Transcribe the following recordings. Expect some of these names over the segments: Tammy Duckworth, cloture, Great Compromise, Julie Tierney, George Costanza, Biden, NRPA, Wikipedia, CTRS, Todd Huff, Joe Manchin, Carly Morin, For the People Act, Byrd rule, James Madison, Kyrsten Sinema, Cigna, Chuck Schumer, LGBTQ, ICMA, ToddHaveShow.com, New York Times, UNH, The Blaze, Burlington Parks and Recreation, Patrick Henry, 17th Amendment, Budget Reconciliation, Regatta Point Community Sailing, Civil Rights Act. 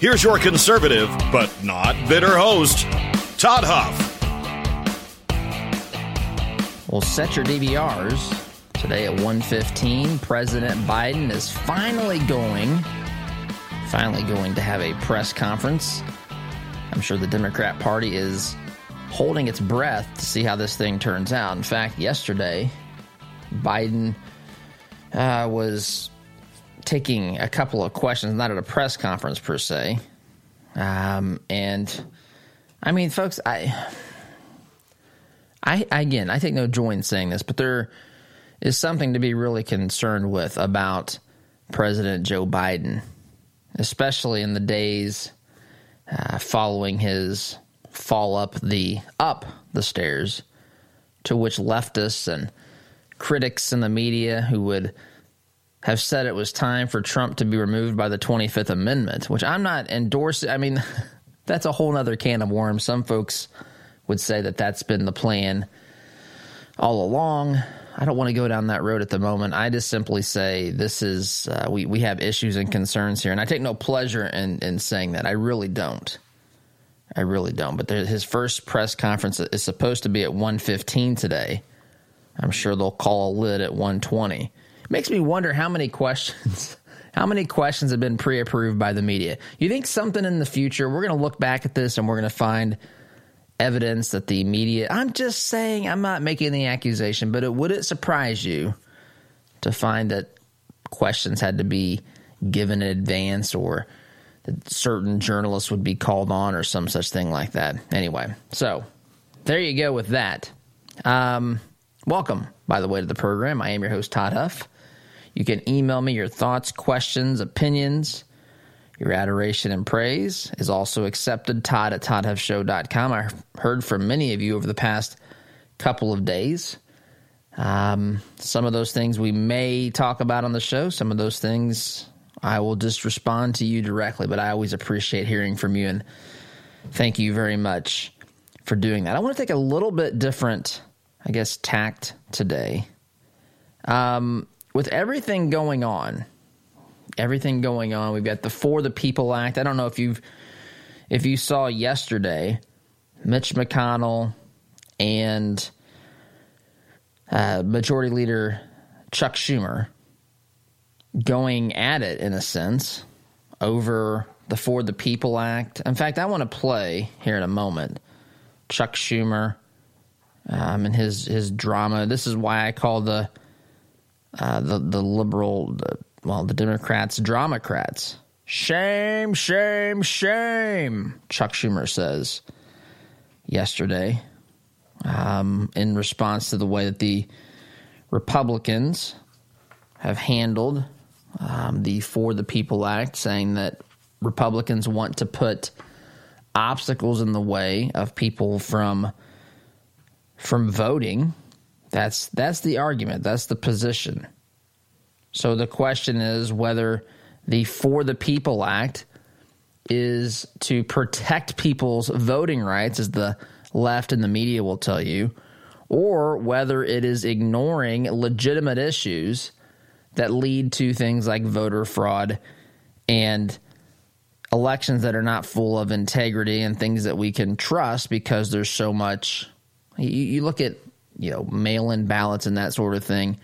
Here's your conservative, but not bitter host, Todd Huff. Well, set your DVRs. Today at 1:15, President Biden is finally going to have a press conference. I'm sure the Democrat Party is holding its breath to see how this thing turns out. In fact, yesterday, Biden was taking a couple of questions, not at a press conference per se, and I mean, folks, I take no joy in saying this, but there is something to be really concerned with about President Joe Biden, especially in the days following his fall up the stairs, to which leftists and critics in the media who would have said it was time for Trump to be removed by the 25th Amendment, which I'm not endorsing. I mean, that's a whole other can of worms. Some folks would say that that's been the plan all along. I don't want to go down that road at the moment. I just simply say this is we have issues and concerns here, and I take no pleasure in saying that. I really don't. But his first press conference is supposed to be at 1:15 today. I'm sure they'll call a lid at 1:20. Makes me wonder how many questions have been pre-approved by the media. You think something in the future, we're going to look back at this and we're going to find evidence that the media – I'm just saying, I'm not making the accusation, but would it surprise you to find that questions had to be given in advance, or that certain journalists would be called on or some such thing like that? Anyway, so there you go with that. Welcome, by the way, to the program. I am your host, Todd Huff. You can email me your thoughts, questions, opinions. Your adoration and praise is also accepted, Todd at ToddHaveShow.com. I heard from many of you over the past couple of days. Some of those things we may talk about on the show. Some of those things I will just respond to you directly, but I always appreciate hearing from you, and thank you very much for doing that. I want to take a little bit different, I guess, tact today. With everything going on, we've got the For the People Act. I don't know if you saw yesterday, Mitch McConnell and Majority Leader Chuck Schumer going at it, in a sense, over the For the People Act. In fact, I want to play here in a moment Chuck Schumer and his drama. This is why I call the liberal, the Democrats, dramacrats. Shame, shame, shame, Chuck Schumer says yesterday, in response to the way that the Republicans have handled the For the People Act, saying that Republicans want to put obstacles in the way of people from voting. That's the argument. That's the position. So the question is whether the For the People Act is to protect people's voting rights, as the left and the media will tell you, or whether it is ignoring legitimate issues that lead to things like voter fraud and elections that are not full of integrity and things that we can trust because there's so much. You look at, mail-in ballots and that sort of thing.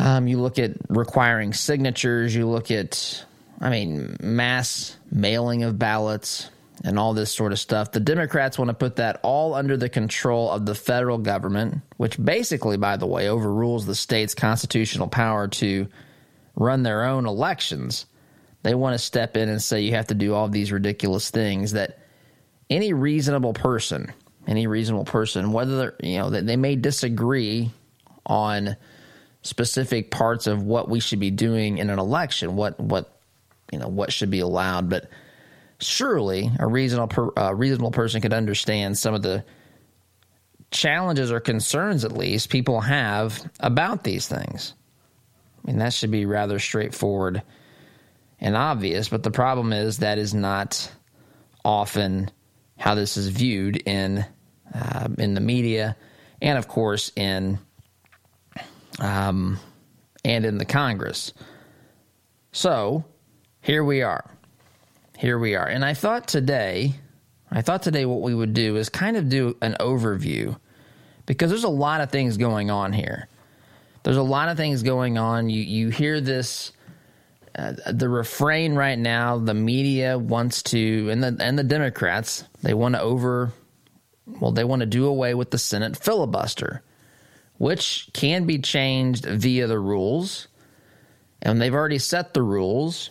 You look at requiring signatures. You look at, mass mailing of ballots and all this sort of stuff. The Democrats want to put that all under the control of the federal government, which basically, by the way, overrules the state's constitutional power to run their own elections. They want to step in and say you have to do all these ridiculous things that any reasonable person, whether they may disagree on specific parts of what we should be doing in an election, what should be allowed, but surely a reasonable person could understand some of the challenges or concerns, at least, people have about these things. I mean, that should be rather straightforward and obvious, but the problem is that is not often how this is viewed in the media and, of course, in the Congress. So here we are. Here we are. And I thought today what we would do is kind of do an overview, because there's a lot of things going on here. There's a lot of things going on. You hear this the refrain right now. The media wants to, and the Democrats, they want to do away with the Senate filibuster, which can be changed via the rules, and they've already set the rules.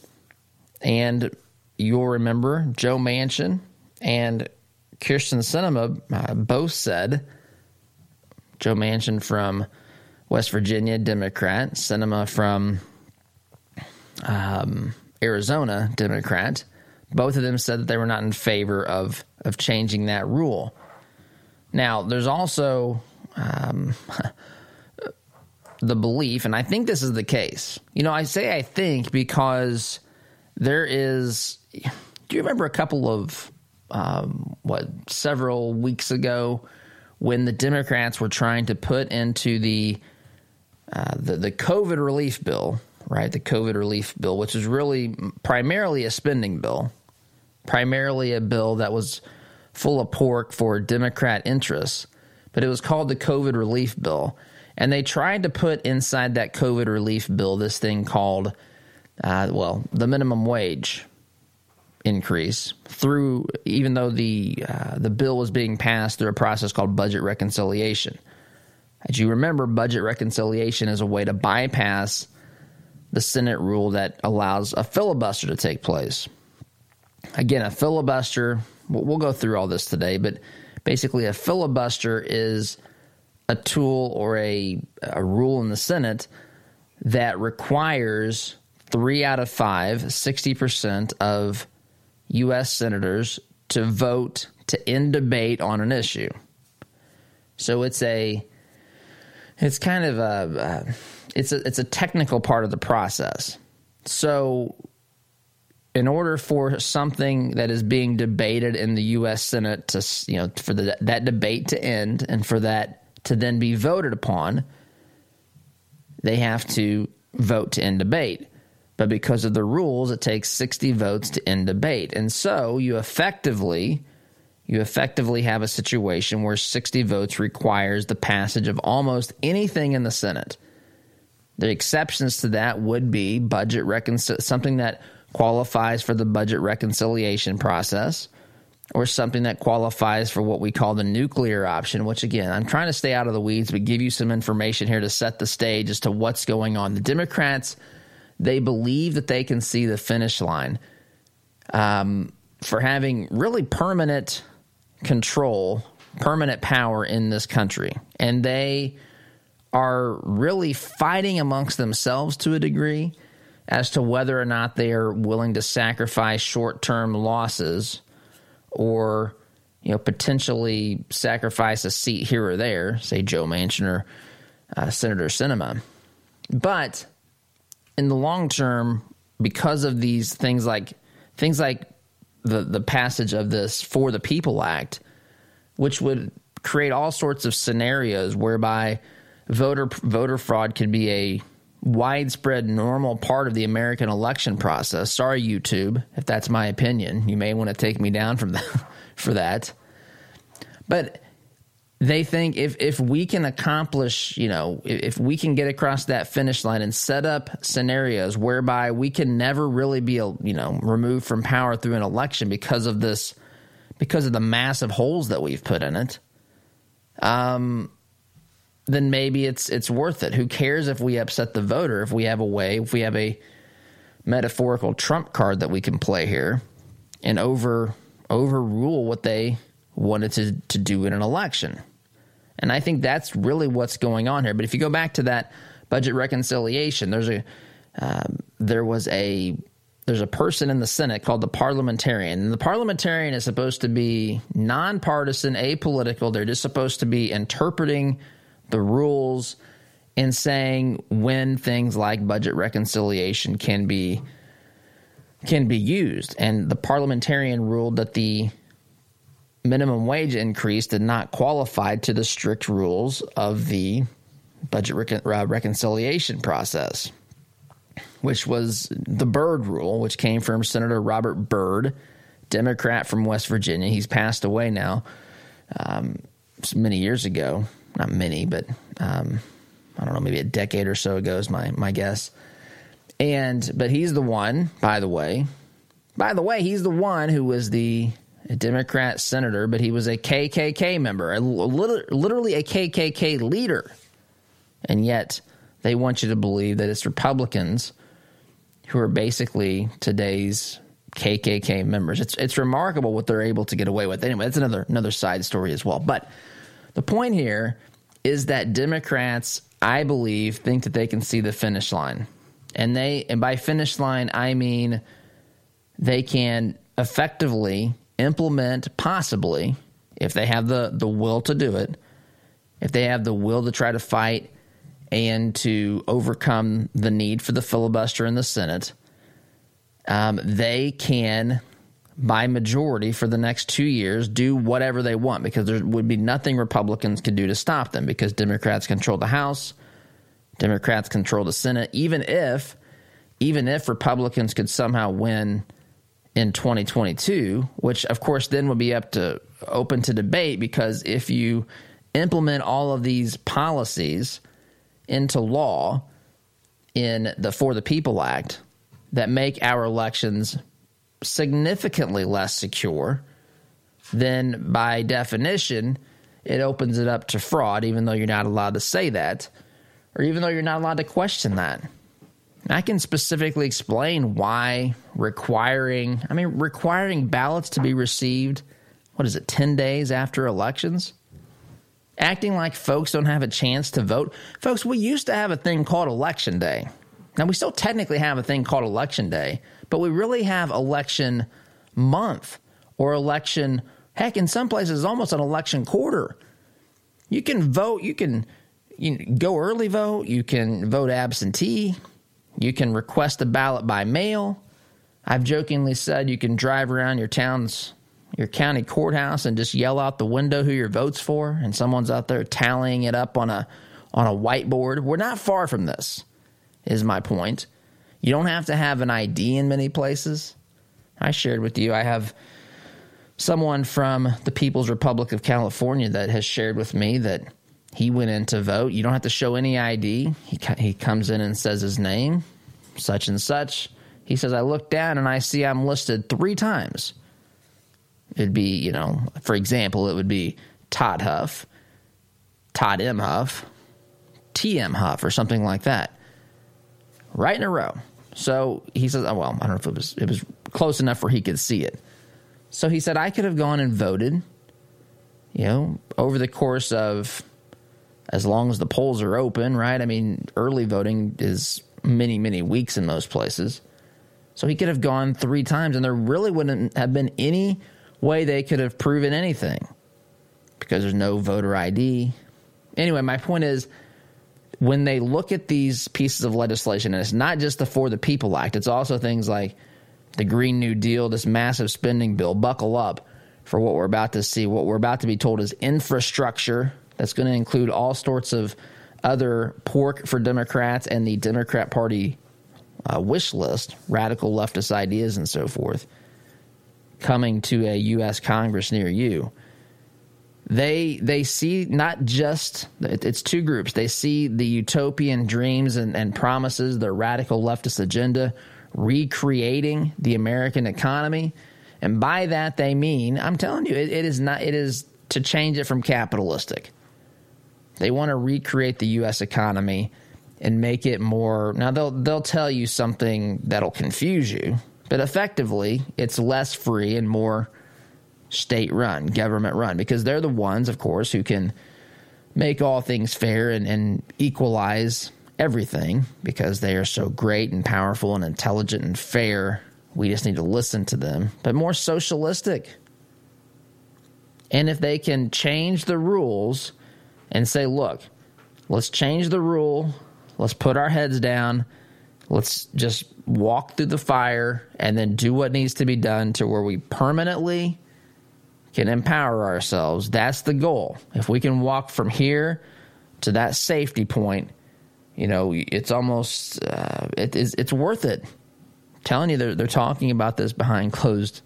And you'll remember Joe Manchin and Kyrsten Sinema both said, Joe Manchin from West Virginia, Democrat, Sinema from Arizona, Democrat, both of them said that they were not in favor of changing that rule. Now, there's also the belief, and I think this is the case. You know, I say I think because there is – do you remember a couple of several weeks ago when the Democrats were trying to put into the COVID relief bill, right? The COVID relief bill, which is really primarily a spending bill, primarily a bill that was full of pork for Democrat interests, but it was called the COVID relief bill. And they tried to put inside that COVID relief bill this thing called, the minimum wage increase through, even though the bill was being passed through a process called budget reconciliation. As you remember, budget reconciliation is a way to bypass the Senate rule that allows a filibuster to take place. Again, a filibuster, we'll go through all this today, but basically a filibuster is a tool or a rule in the Senate that requires 3 out of 5, 60% of U.S. senators to vote to end debate on an issue. So it's a technical part of the process. So in order for something that is being debated in the U.S. Senate to, you know, for that debate to end and for that to then be voted upon, they have to vote to end debate. But because of the rules, it takes 60 votes to end debate. And so you effectively have a situation where 60 votes requires the passage of almost anything in the Senate. The exceptions to that would be something that qualifies for the budget reconciliation process, or something that qualifies for what we call the nuclear option, which, again, I'm trying to stay out of the weeds but give you some information here to set the stage as to what's going on. The Democrats, they believe that they can see the finish line for having really permanent control, permanent power in this country. And they are really fighting amongst themselves to a degree as to whether or not they are willing to sacrifice short-term losses or, you know, potentially sacrifice a seat here or there, say Joe Manchin or Senator Sinema. But in the long term, because of these things like the passage of this For the People Act, which would create all sorts of scenarios whereby voter fraud could be a widespread normal part of the American election process. Sorry, YouTube, if that's my opinion. You may want to take me down for that. But they think if we can accomplish, you know, if we can get across that finish line and set up scenarios whereby we can never really be, you know, removed from power through an election because of the massive holes that we've put in it, then maybe it's worth it. Who cares if we upset the voter? If we have a way, if we have a metaphorical trump card that we can play here and overrule what they wanted to do in an election. And I think that's really what's going on here. But if you go back to that budget reconciliation, there was a there's a person in the Senate called the parliamentarian. And the parliamentarian is supposed to be nonpartisan, apolitical. They're just supposed to be interpreting the rules and saying when things like budget reconciliation can be used. And the parliamentarian ruled that the minimum wage increase did not qualify to the strict rules of the budget reconciliation process, which was the Byrd rule, which came from Senator Robert Byrd, Democrat from West Virginia. He's passed away now many years ago. Not many, but I don't know, maybe a decade or so ago is my guess. But he's the one, by the way, he's the one who was the Democrat senator, but he was a KKK member, literally a KKK leader. And yet they want you to believe that it's Republicans who are basically today's KKK members. It's remarkable what they're able to get away with. Anyway, that's another side story as well. But the point here is that Democrats, I believe, think that they can see the finish line. And by finish line, I mean they can effectively implement, possibly, if they have the will to do it, if they have the will to try to fight and to overcome the need for the filibuster in the Senate, they can, by majority for the next 2 years, do whatever they want, because there would be nothing Republicans could do to stop them, because Democrats control the House, Democrats control the Senate. Even if Republicans could somehow win in 2022, which of course then would be open to debate, because if you implement all of these policies into law in the For the People Act that make our elections significantly less secure, then by definition it opens it up to fraud, even though you're not allowed to say that, or even though you're not allowed to question that. And I can specifically explain why requiring ballots to be received, 10 days after elections? Acting like folks don't have a chance to vote. Folks, we used to have a thing called Election Day. Now, we still technically have a thing called Election Day, but we really have election month or election – heck, in some places, almost an election quarter. You can vote. You can go early vote. You can vote absentee. You can request a ballot by mail. I've jokingly said you can drive around your county courthouse and just yell out the window who your vote's for, and someone's out there tallying it up on a whiteboard. We're not far from this, is my point. You don't have to have an ID in many places. I shared with you, I have someone from the People's Republic of California that has shared with me that he went in to vote. You don't have to show any ID. He comes in and says his name, such and such. He says, I look down and I see I'm listed 3 times. It'd be, for example, it would be Todd Huff, Todd M. Huff, T.M. Huff, or something like that, right in a row. So he says, oh, well, I don't know if it was close enough where he could see it. So he said, I could have gone and voted, over the course of as long as the polls are open, right? I mean, early voting is many, many weeks in most places. So he could have gone 3 times, and there really wouldn't have been any way they could have proven anything, because there's no voter ID. Anyway, my point is, when they look at these pieces of legislation, and it's not just the For the People Act, it's also things like the Green New Deal, this massive spending bill, buckle up for what we're about to see. What we're about to be told is infrastructure. That's going to include all sorts of other pork for Democrats and the Democrat Party wish list, radical leftist ideas and so forth, coming to a U.S. Congress near you. They see not just – it's 2 groups. They see the utopian dreams and promises, the radical leftist agenda, recreating the American economy. And by that they mean – I'm telling you, it is to change it from capitalistic. They want to recreate the U.S. economy and make it more – now they'll tell you something that'll confuse you, but effectively it's less free and more state-run, government-run, because they're the ones, of course, who can make all things fair and equalize everything, because they are so great and powerful and intelligent and fair We just need to listen to them, but more socialistic. And if they can change the rules and say, look, let's change the rule, let's put our heads down, let's just walk through the fire and then do what needs to be done to where we permanently can empower ourselves. That's the goal. If we can walk from here to that safety point, you know, it's almost it's worth it. I'm telling you, they're talking about this behind closed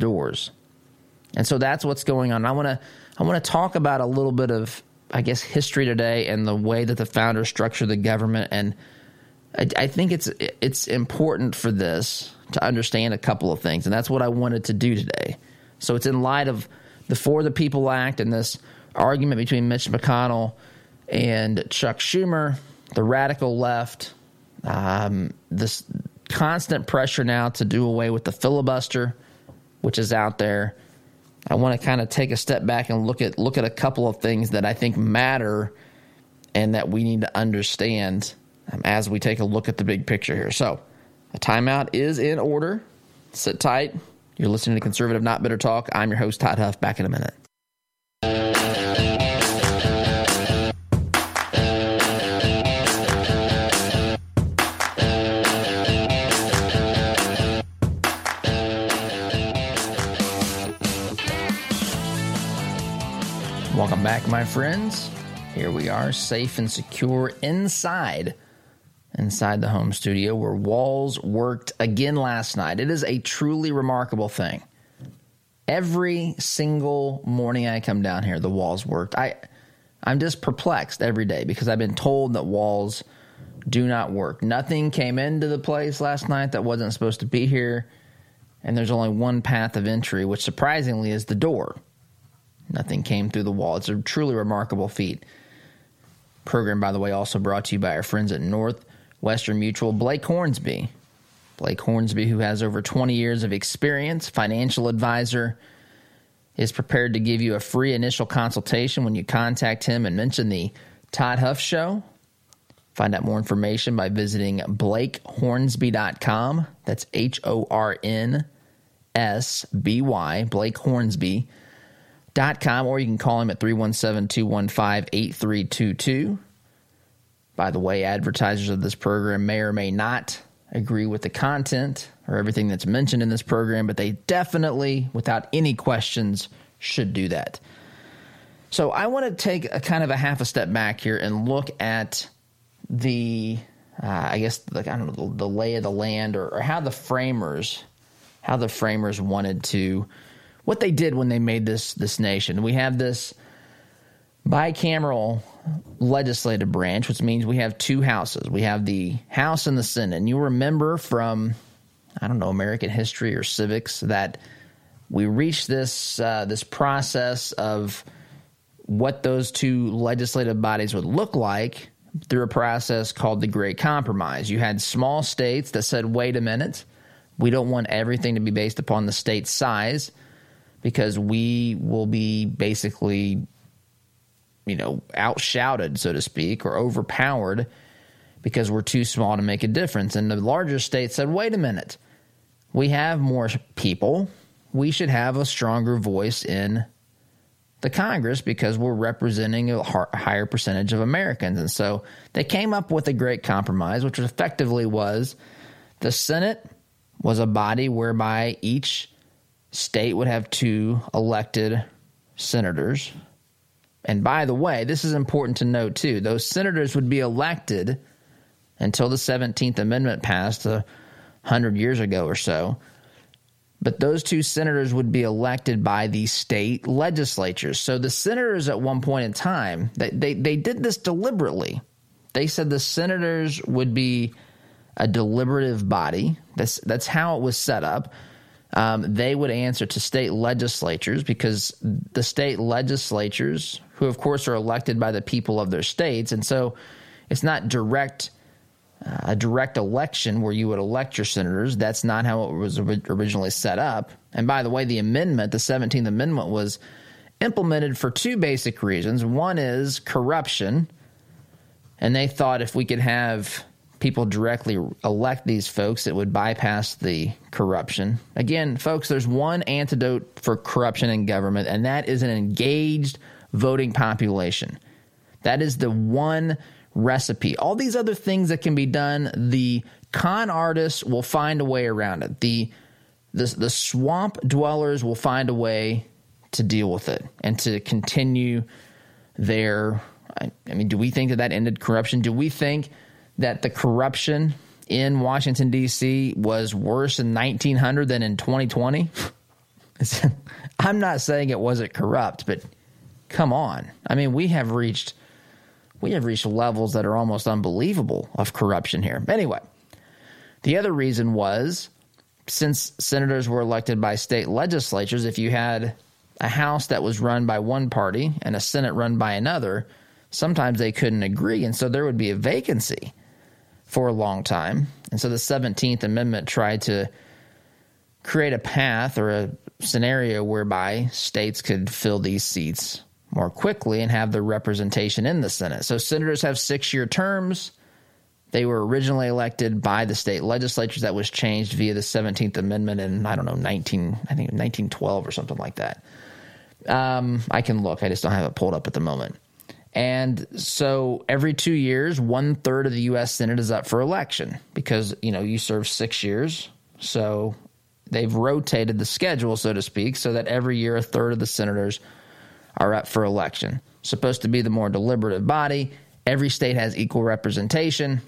doors. And so that's what's going on. I want to talk about a little bit of, I guess, history today and the way that the founders structured the government. And I think it's important for this to understand a couple of things, and that's what I wanted to do today. So it's in light of the For the People Act and this argument between Mitch McConnell and Chuck Schumer, the radical left, this constant pressure now to do away with the filibuster, which is out there. I want to kind of take a step back and look at a couple of things that I think matter and that we need to understand as we take a look at the big picture here. So a timeout is in order. Sit tight. You're listening to Conservative Not Bitter Talk. I'm your host, Todd Huff. Back in a minute. Welcome back, my friends. Here we are, safe and secure inside the home studio where walls worked again last night. It is a truly remarkable thing. Every single morning I come down here, the walls worked. I'm just perplexed every day because I've been told that walls do not work. Nothing came into the place last night that wasn't supposed to be here, and there's only one path of entry, which surprisingly is the door. Nothing came through the wall. It's a truly remarkable feat. Program, by the way, also brought to you by our friends at Northwestern Mutual. Blake Hornsby, who has over 20 years of experience, financial advisor, is prepared to give you a free initial consultation when you contact him and mention the Todd Huff Show. Find out more information by visiting BlakeHornsby.com. That's HORNSBY, BlakeHornsby.com, or you can call him at 317-215-8322. By the way, advertisers of this program may or may not agree with the content or everything that's mentioned in this program, but they definitely, without any questions, should do that. So I want to take a kind of a half a step back here and look at the, the lay of the land or how the framers wanted to, what they did when they made this nation. We have this bicameral legislative branch, which means we have two houses. We have the House and the Senate. And you remember from, American history or civics that we reached this process of what those two legislative bodies would look like through a process called the Great Compromise. You had small states that said, wait a minute, we don't want everything to be based upon the state size because we will be basically outshouted, so to speak, or overpowered because we're too small to make a difference. And the larger state said, wait a minute, we have more people. We should have a stronger voice in the Congress because we're representing a higher percentage of Americans. And so they came up with a Great Compromise, which effectively was the Senate was a body whereby each state would have two elected senators. And by the way, this is important to note too. Those senators would be elected until the 17th Amendment passed 100 years ago or so. But those two senators would be elected by the state legislatures. So the senators at one point in time, they did this deliberately. They said the senators would be a deliberative body. That's how it was set up. They would answer to state legislatures because the state legislatures, who of course are elected by the people of their states, and so it's not a direct election where you would elect your senators. That's not how it was originally set up. And by the way, the 17th Amendment was implemented for two basic reasons. One is corruption, and they thought if we could have people directly elect these folks that would bypass the corruption. Again, folks, there's one antidote for corruption in government, and that is an engaged voting population. That is the one recipe. All these other things that can be done, the con artists will find a way around it. The swamp dwellers will find a way to deal with it and to continue their – I mean, do we think that that ended corruption? Do we think that the corruption in Washington, D.C. was worse in 1900 than in 2020? I'm not saying it wasn't corrupt, but come on. I mean, we have reached levels that are almost unbelievable of corruption here. Anyway, the other reason was since senators were elected by state legislatures, if you had a House that was run by one party and a Senate run by another, sometimes they couldn't agree, and so there would be a vacancy for a long time. And so the 17th Amendment tried to create a path or a scenario whereby states could fill these seats more quickly and have the representation in the Senate. So senators have 6-year terms. They were originally elected by the state legislatures. That was changed via the 17th Amendment in, 1912 or something like that. I can look. I just don't have it pulled up at the moment. And so every 2 years, 1/3 of the U.S. Senate is up for election because, you know, you serve 6 years. So they've rotated the schedule, so to speak, so that every year 1/3 of the senators are up for election. Supposed to be the more deliberative body. Every state has equal representation.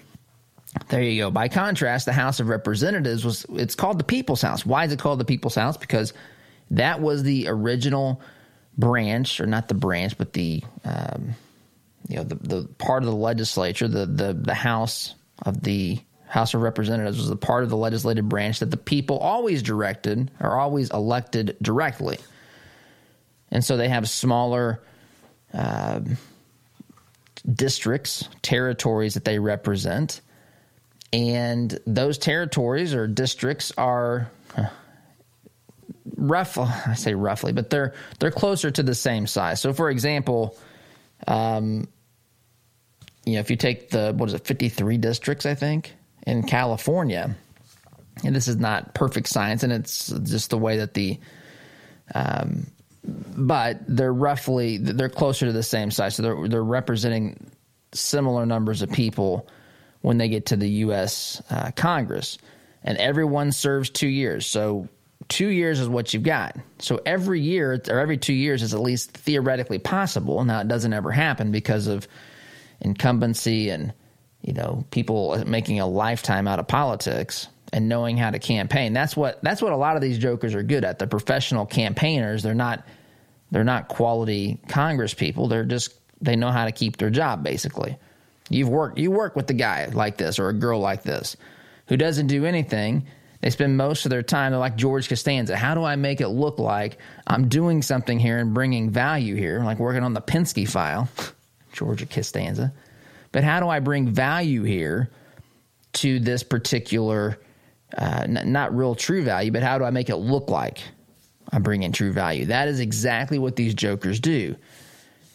There you go. By contrast, the House of Representatives it's called the People's House. Why is it called the People's House? Because that was the original branch, or not the branch, but the part of the legislature, the House of Representatives was the part of the legislative branch that the people always directed or always elected directly. And so they have smaller districts, territories that they represent. And those territories or districts are roughly, but they're closer to the same size. So, for example, if you take 53 districts, I think, in California, and this is not perfect science, and it's just the way that but they're closer to the same size. So they're representing similar numbers of people when they get to the U.S. Congress, and everyone serves 2 years. So 2 years is what you've got. So every year or every 2 years is at least theoretically possible. Now, it doesn't ever happen because of incumbency and, you know, people making a lifetime out of politics and knowing how to campaign. That's what a lot of these jokers are good at. They're professional campaigners. They're not quality Congress people. They know how to keep their job, basically. You work with a guy like this or a girl like this who doesn't do anything. They spend most of their time, they're like George Costanza. How do I make it look like I'm doing something here and bringing value here, like working on the Penske file, George Costanza. But how do I bring value here to this particular, not real true value, but how do I make it look like I'm bringing true value? That is exactly what these jokers do.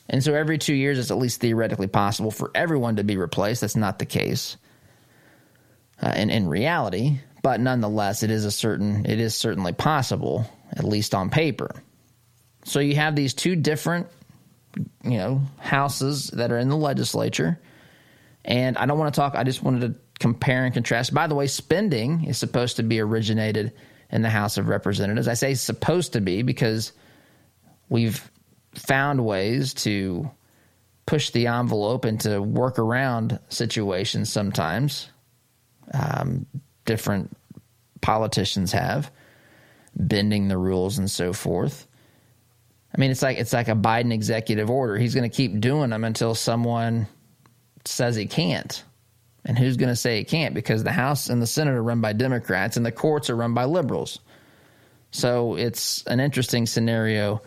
And so every 2 years, it's at least theoretically possible for everyone to be replaced. That's not the case in reality. But nonetheless, it is certainly possible, at least on paper. So you have these two different, houses that are in the legislature. And I don't want to talk. I just wanted to compare and contrast. By the way, spending is supposed to be originated in the House of Representatives. I say supposed to be because we've found ways to push the envelope and to work around situations sometimes. Different politicians have, bending the rules and so forth. I mean, it's like a Biden executive order. He's going to keep doing them until someone says he can't. And who's going to say he can't? Because the House and the Senate are run by Democrats and the courts are run by liberals. So it's an interesting scenario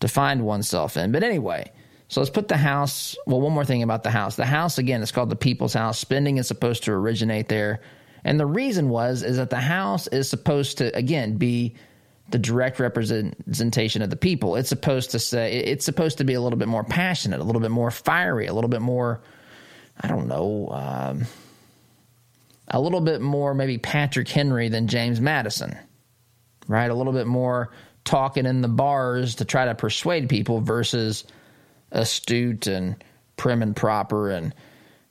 to find oneself in. But anyway, so let's put the House – well, one more thing about the House. The House, again, is called the People's House. Spending is supposed to originate there. And the reason is that the House is supposed to, again, be the direct representation of the people. It's supposed to be a little bit more passionate, a little bit more fiery, a little bit more, a little bit more maybe Patrick Henry than James Madison, right? A little bit more talking in the bars to try to persuade people versus astute and prim and proper and,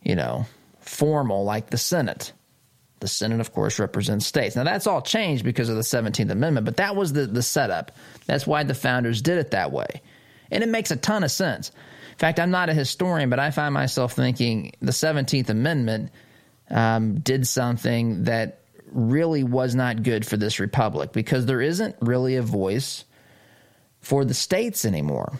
you know, formal like the Senate. The Senate, of course, represents states. Now, that's all changed because of the 17th Amendment, but that was the setup. That's why the founders did it that way. And it makes a ton of sense. In fact, I'm not a historian, but I find myself thinking the 17th Amendment did something that really was not good for this republic, because there isn't really a voice for the states anymore.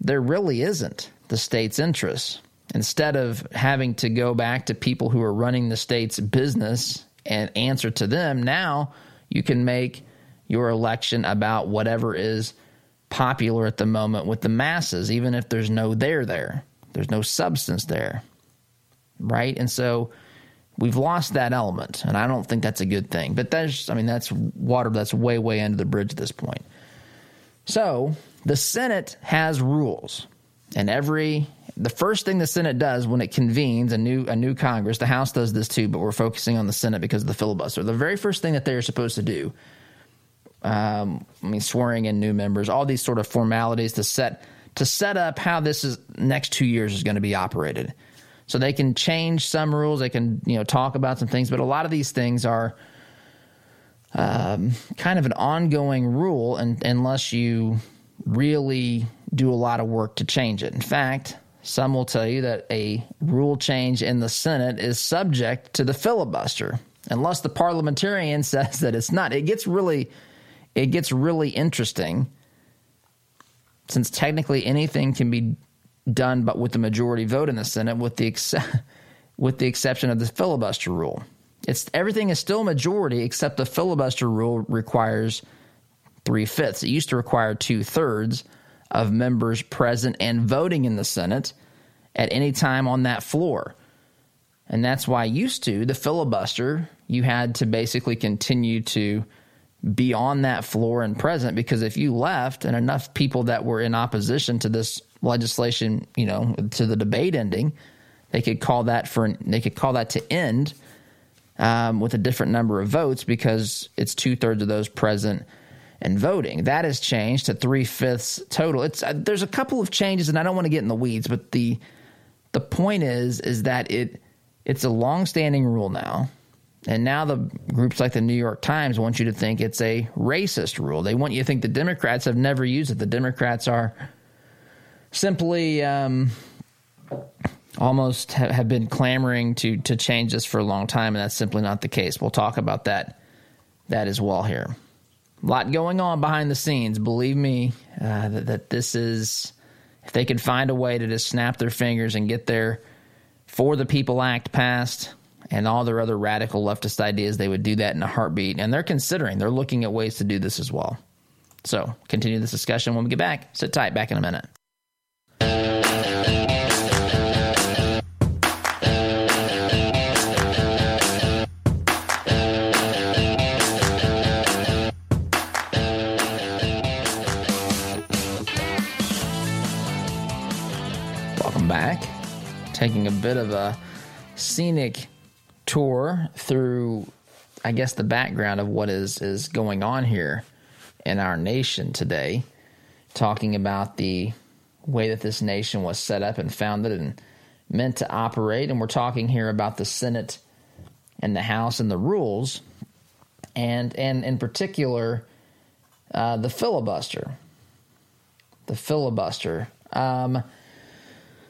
There really isn't the states' interests. Instead of having to go back to people who are running the state's business and answer to them, now you can make your election about whatever is popular at the moment with the masses, even if there's no there there. There's no substance there, right? And so we've lost that element, and I don't think that's a good thing. But that's water that's way, way under the bridge at this point. So the Senate has rules, and the first thing the Senate does when it convenes a new Congress, the House does this too, but we're focusing on the Senate because of the filibuster. The very first thing that they're supposed to do, swearing in new members, all these sort of formalities to set up how this is next 2 years is going to be operated. So they can change some rules, they can talk about some things, but a lot of these things are kind of an ongoing rule, and unless you really do a lot of work to change it. In fact, some will tell you that a rule change in the Senate is subject to the filibuster, unless the parliamentarian says that it's not. It gets really interesting, since technically anything can be done but with the majority vote in the Senate, with the exception of the filibuster rule. Everything is still majority, except the filibuster rule requires 3/5. It used to require 2/3 of members present and voting in the Senate at any time on that floor. And that's why used to the filibuster, you had to basically continue to be on that floor and present, because if you left and enough people that were in opposition to this legislation, to the debate ending, they could call that to end with a different number of votes, because it's 2/3 of those present and voting. That has changed to 3/5 total. There's a couple of changes, and I don't want to get in the weeds, but the point is that it's a longstanding rule now. And now the groups like the New York Times want you to think it's a racist rule. They want you to think the Democrats have never used it. The Democrats are simply almost have been clamoring to change this for a long time, and that's simply not the case. We'll talk about that as well here. A lot going on behind the scenes. Believe me, that this is – if they could find a way to just snap their fingers and get their For the People Act passed and all their other radical leftist ideas, they would do that in a heartbeat. And they're looking at ways to do this as well. So continue this discussion when we get back. Sit tight. Back in a minute. Taking a bit of a scenic tour through, I guess, the background of what is going on here in our nation today, talking about the way that this nation was set up and founded and meant to operate. And we're talking here about the Senate and the House and the rules, and in particular, the filibuster. The filibuster.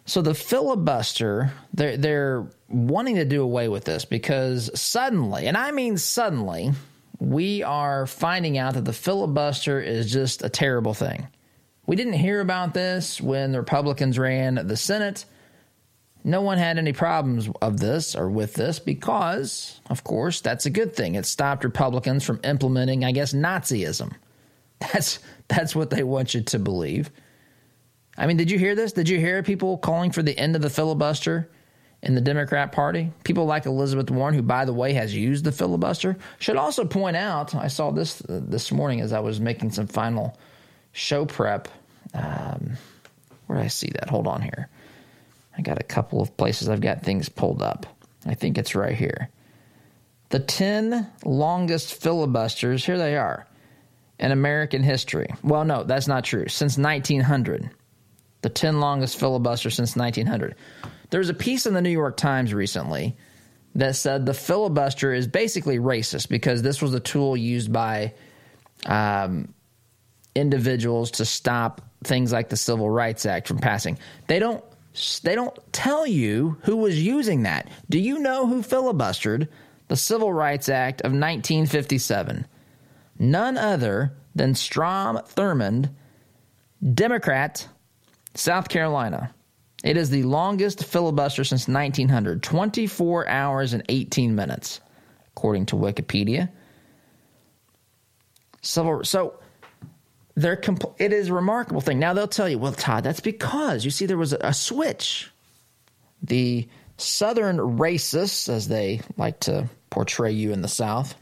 So the filibuster, they're wanting to do away with this because suddenly, and I mean suddenly, we are finding out that the filibuster is just a terrible thing. We didn't hear about this when the Republicans ran the Senate. No one had any problems of this or with this because, of course, that's a good thing. It stopped Republicans from implementing, I guess, Nazism. That's what they want you to believe. I mean, did you hear this? Did you hear people calling for the end of the filibuster in the Democrat Party? People like Elizabeth Warren, who, by the way, has used the filibuster. Should also point out, I saw this this morning as I was making some final show prep. Where did I see that? Hold on here. I got a couple of places I've got things pulled up. I think it's right here. The 10 longest filibusters, here they are, in American history. Well, no, that's not true. Since 1900. The 10 longest filibusters since 1900. There's a piece in the New York Times recently that said the filibuster is basically racist because this was a tool used by individuals to stop things like the Civil Rights Act from passing. They don't tell you who was using that. Do you know who filibustered the Civil Rights Act of 1957? None other than Strom Thurmond, Democrat, South Carolina. It is the longest filibuster since 1900, 24 hours and 18 minutes, according to Wikipedia. So it is a remarkable thing. Now they'll tell you, well, Todd, that's because, you see, there was a switch. The Southern racists, as they like to portray you in the South,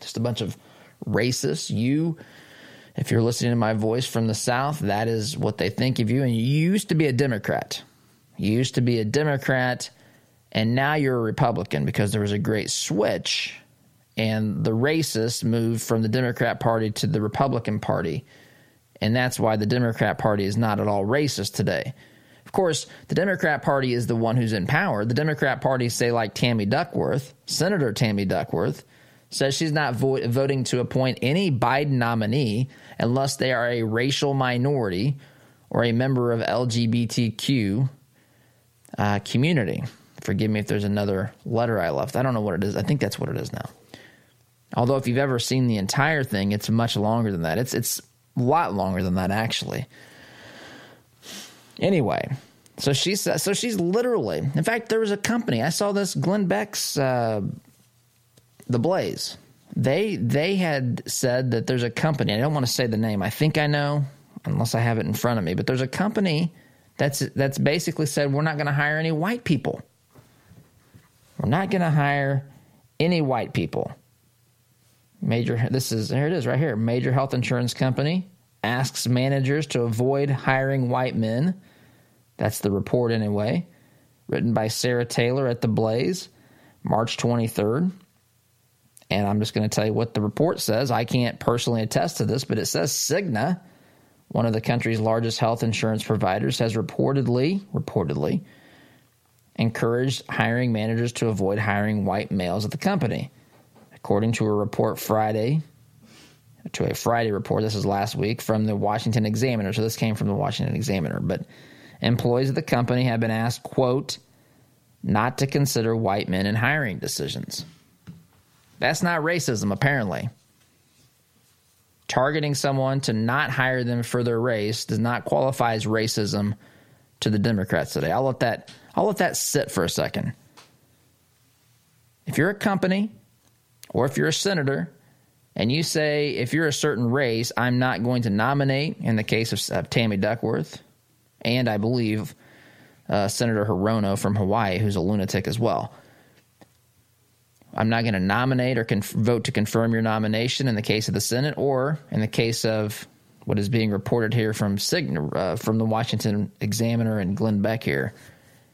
just a bunch of racists. You, if you're listening to my voice from the South, that is what they think of you. And you used to be a Democrat. You used to be a Democrat, and now you're a Republican because there was a great switch, and the racists moved from the Democrat Party to the Republican Party. And that's why the Democrat Party is not at all racist today. Of course, the Democrat Party is the one who's in power. The Democrat Party, say, like Tammy Duckworth, Senator Tammy Duckworth, says she's not voting to appoint any Biden nominee unless they are a racial minority or a member of LGBTQ community. Forgive me if there's another letter I left. I don't know what it is. I think that's what it is now. Although if you've ever seen the entire thing, it's much longer than that. It's a lot longer than that, actually. Anyway, so she's literally – in fact, there was a company. I saw this Glenn Beck's The Blaze. They had said that there's a company. I don't want to say the name. I think I know unless I have it in front of me. But there's a company that's basically said we're not going to hire any white people. We're not going to hire any white people. Here it is right here. Major health insurance company asks managers to avoid hiring white men. That's the report anyway, written by Sarah Taylor at The Blaze, March 23rd. And I'm just going to tell you what the report says. I can't personally attest to this, but it says Cigna, one of the country's largest health insurance providers, has reportedly encouraged hiring managers to avoid hiring white males at the company. According to a report Friday report, this is last week, from the Washington Examiner. So this came from the Washington Examiner. But employees of the company have been asked, quote, not to consider white men in hiring decisions. That's not racism, apparently. Targeting someone to not hire them for their race does not qualify as racism to the Democrats today. I'll let that sit for a second. If you're a company, or if you're a senator, and you say, if you're a certain race, I'm not going to nominate, in the case of Tammy Duckworth, and I believe Senator Hirono from Hawaii, who's a lunatic as well. I'm not going to nominate or vote to confirm your nomination in the case of the Senate, or in the case of what is being reported here from Cigna, from the Washington Examiner and Glenn Beck here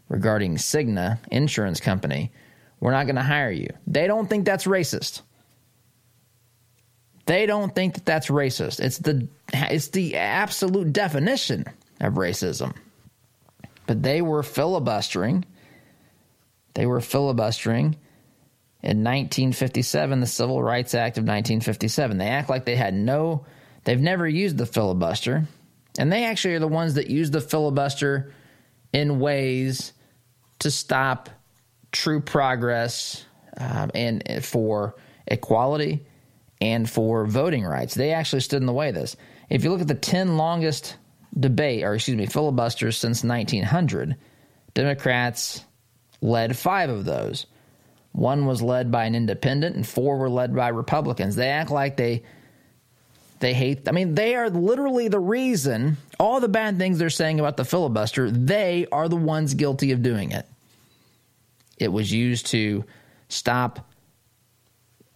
regarding Cigna Insurance Company. We're not going to hire you. They don't think that's racist. They don't think that that's racist. It's the absolute definition of racism. But they were filibustering. In 1957, the Civil Rights Act of 1957. They act like they've never used the filibuster. And they actually are the ones that use the filibuster in ways to stop true progress and for equality and for voting rights. They actually stood in the way of this. If you look at the 10 longest filibusters since 1900, Democrats led 5 of those. 1 was led by an independent and 4 were led by Republicans. They act like they hate – I mean, they are literally the reason all the bad things they're saying about the filibuster, they are the ones guilty of doing it. It was used to stop,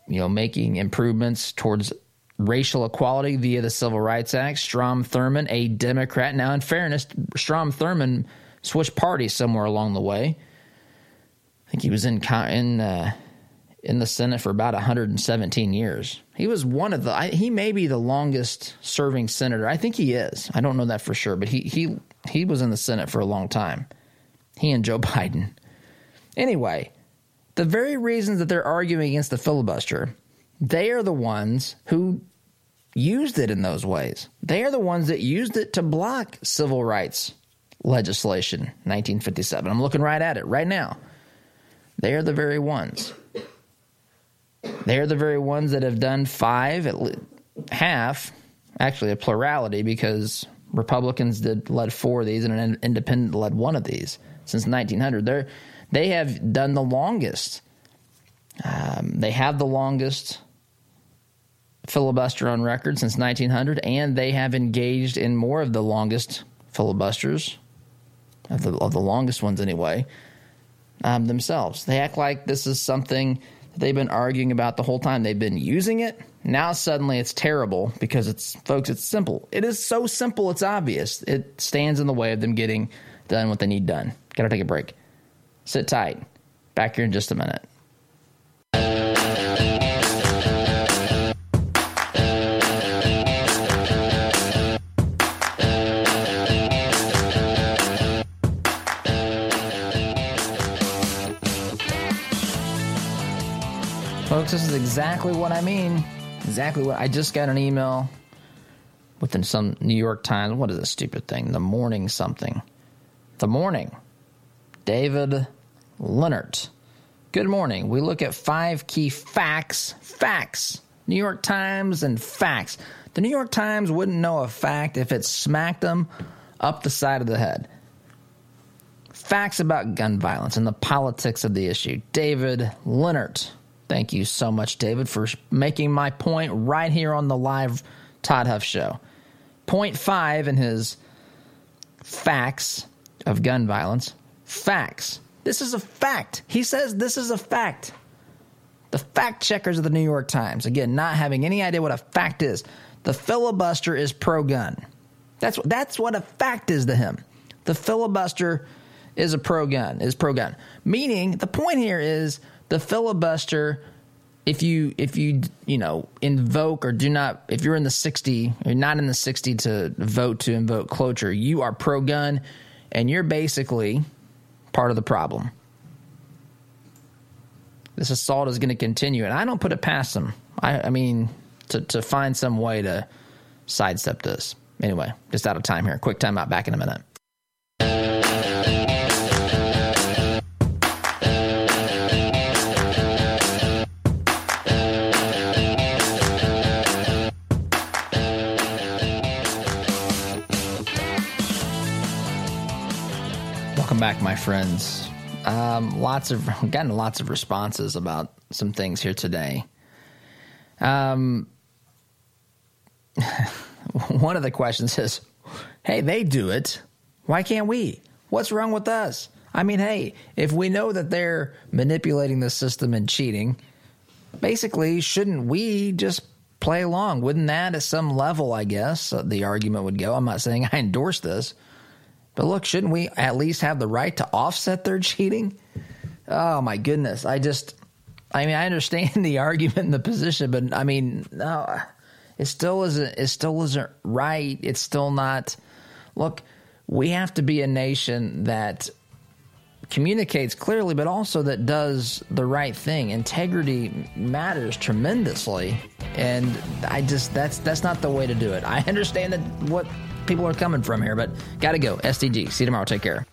making improvements towards racial equality via the Civil Rights Act. Strom Thurmond, a Democrat – now, in fairness, Strom Thurmond switched parties somewhere along the way. I think he was in in the Senate for about 117 years. He was one of the – he may be the longest-serving senator. I think he is. I don't know that for sure, but he was in the Senate for a long time, he and Joe Biden. Anyway, the very reasons that they're arguing against the filibuster, they are the ones who used it in those ways. They are the ones that used it to block civil rights legislation, 1957. I'm looking right at it right now. They are the very ones. They are the very ones that have done half, actually a plurality, because Republicans led four of these and an independent led one of these since 1900. They have done the longest. They have the longest filibuster on record since 1900, and they have engaged in more of the longest filibusters, of the longest ones anyway, themselves. They act like this is something that they've been arguing about the whole time. They've been using it. Now suddenly it's terrible because it's simple. It is so simple it's obvious. It stands in the way of them getting done what they need done. Got to take a break. Sit tight. Back here in just a minute. Folks, this is exactly what I mean. Exactly what I just got an email within some New York Times. What is this stupid thing? The morning something. The morning. David Leonard. Good morning. We look at 5 key facts. Facts. New York Times and facts. The New York Times wouldn't know a fact if it smacked them up the side of the head. Facts about gun violence and the politics of the issue. David Leonard. Thank you so much, David, for making my point right here on the live Todd Huff Show. Point 5 in his facts of gun violence. Facts. This is a fact. He says this is a fact. The fact checkers of the New York Times, again, not having any idea what a fact is. The filibuster is pro-gun. That's what a fact is to him. The filibuster is pro-gun. Meaning, the point here is, the filibuster, if you invoke or do not, if you're in the 60, you're not in the 60 to invoke cloture, you are pro-gun, and you're basically part of the problem. This assault is going to continue, and I don't put it past them. I mean, to find some way to sidestep this. Anyway, just out of time here. Quick timeout. Back in a minute. Back, my friends. I've gotten lots of responses about some things here today. One of the questions is, hey, they do it. Why can't we? What's wrong with us? I mean, hey, if we know that they're manipulating the system and cheating, basically, shouldn't we just play along? Wouldn't that, at some level, I guess, the argument would go? I'm not saying I endorse this. But look, shouldn't we at least have the right to offset their cheating? Oh, my goodness. I understand the argument and the position, but I mean, no, it still isn't right. It's still not. Look, we have to be a nation that communicates clearly, but also that does the right thing. Integrity matters tremendously. And that's not the way to do it. I understand that what people are coming from here, but gotta go. SDG. See you tomorrow. Take care.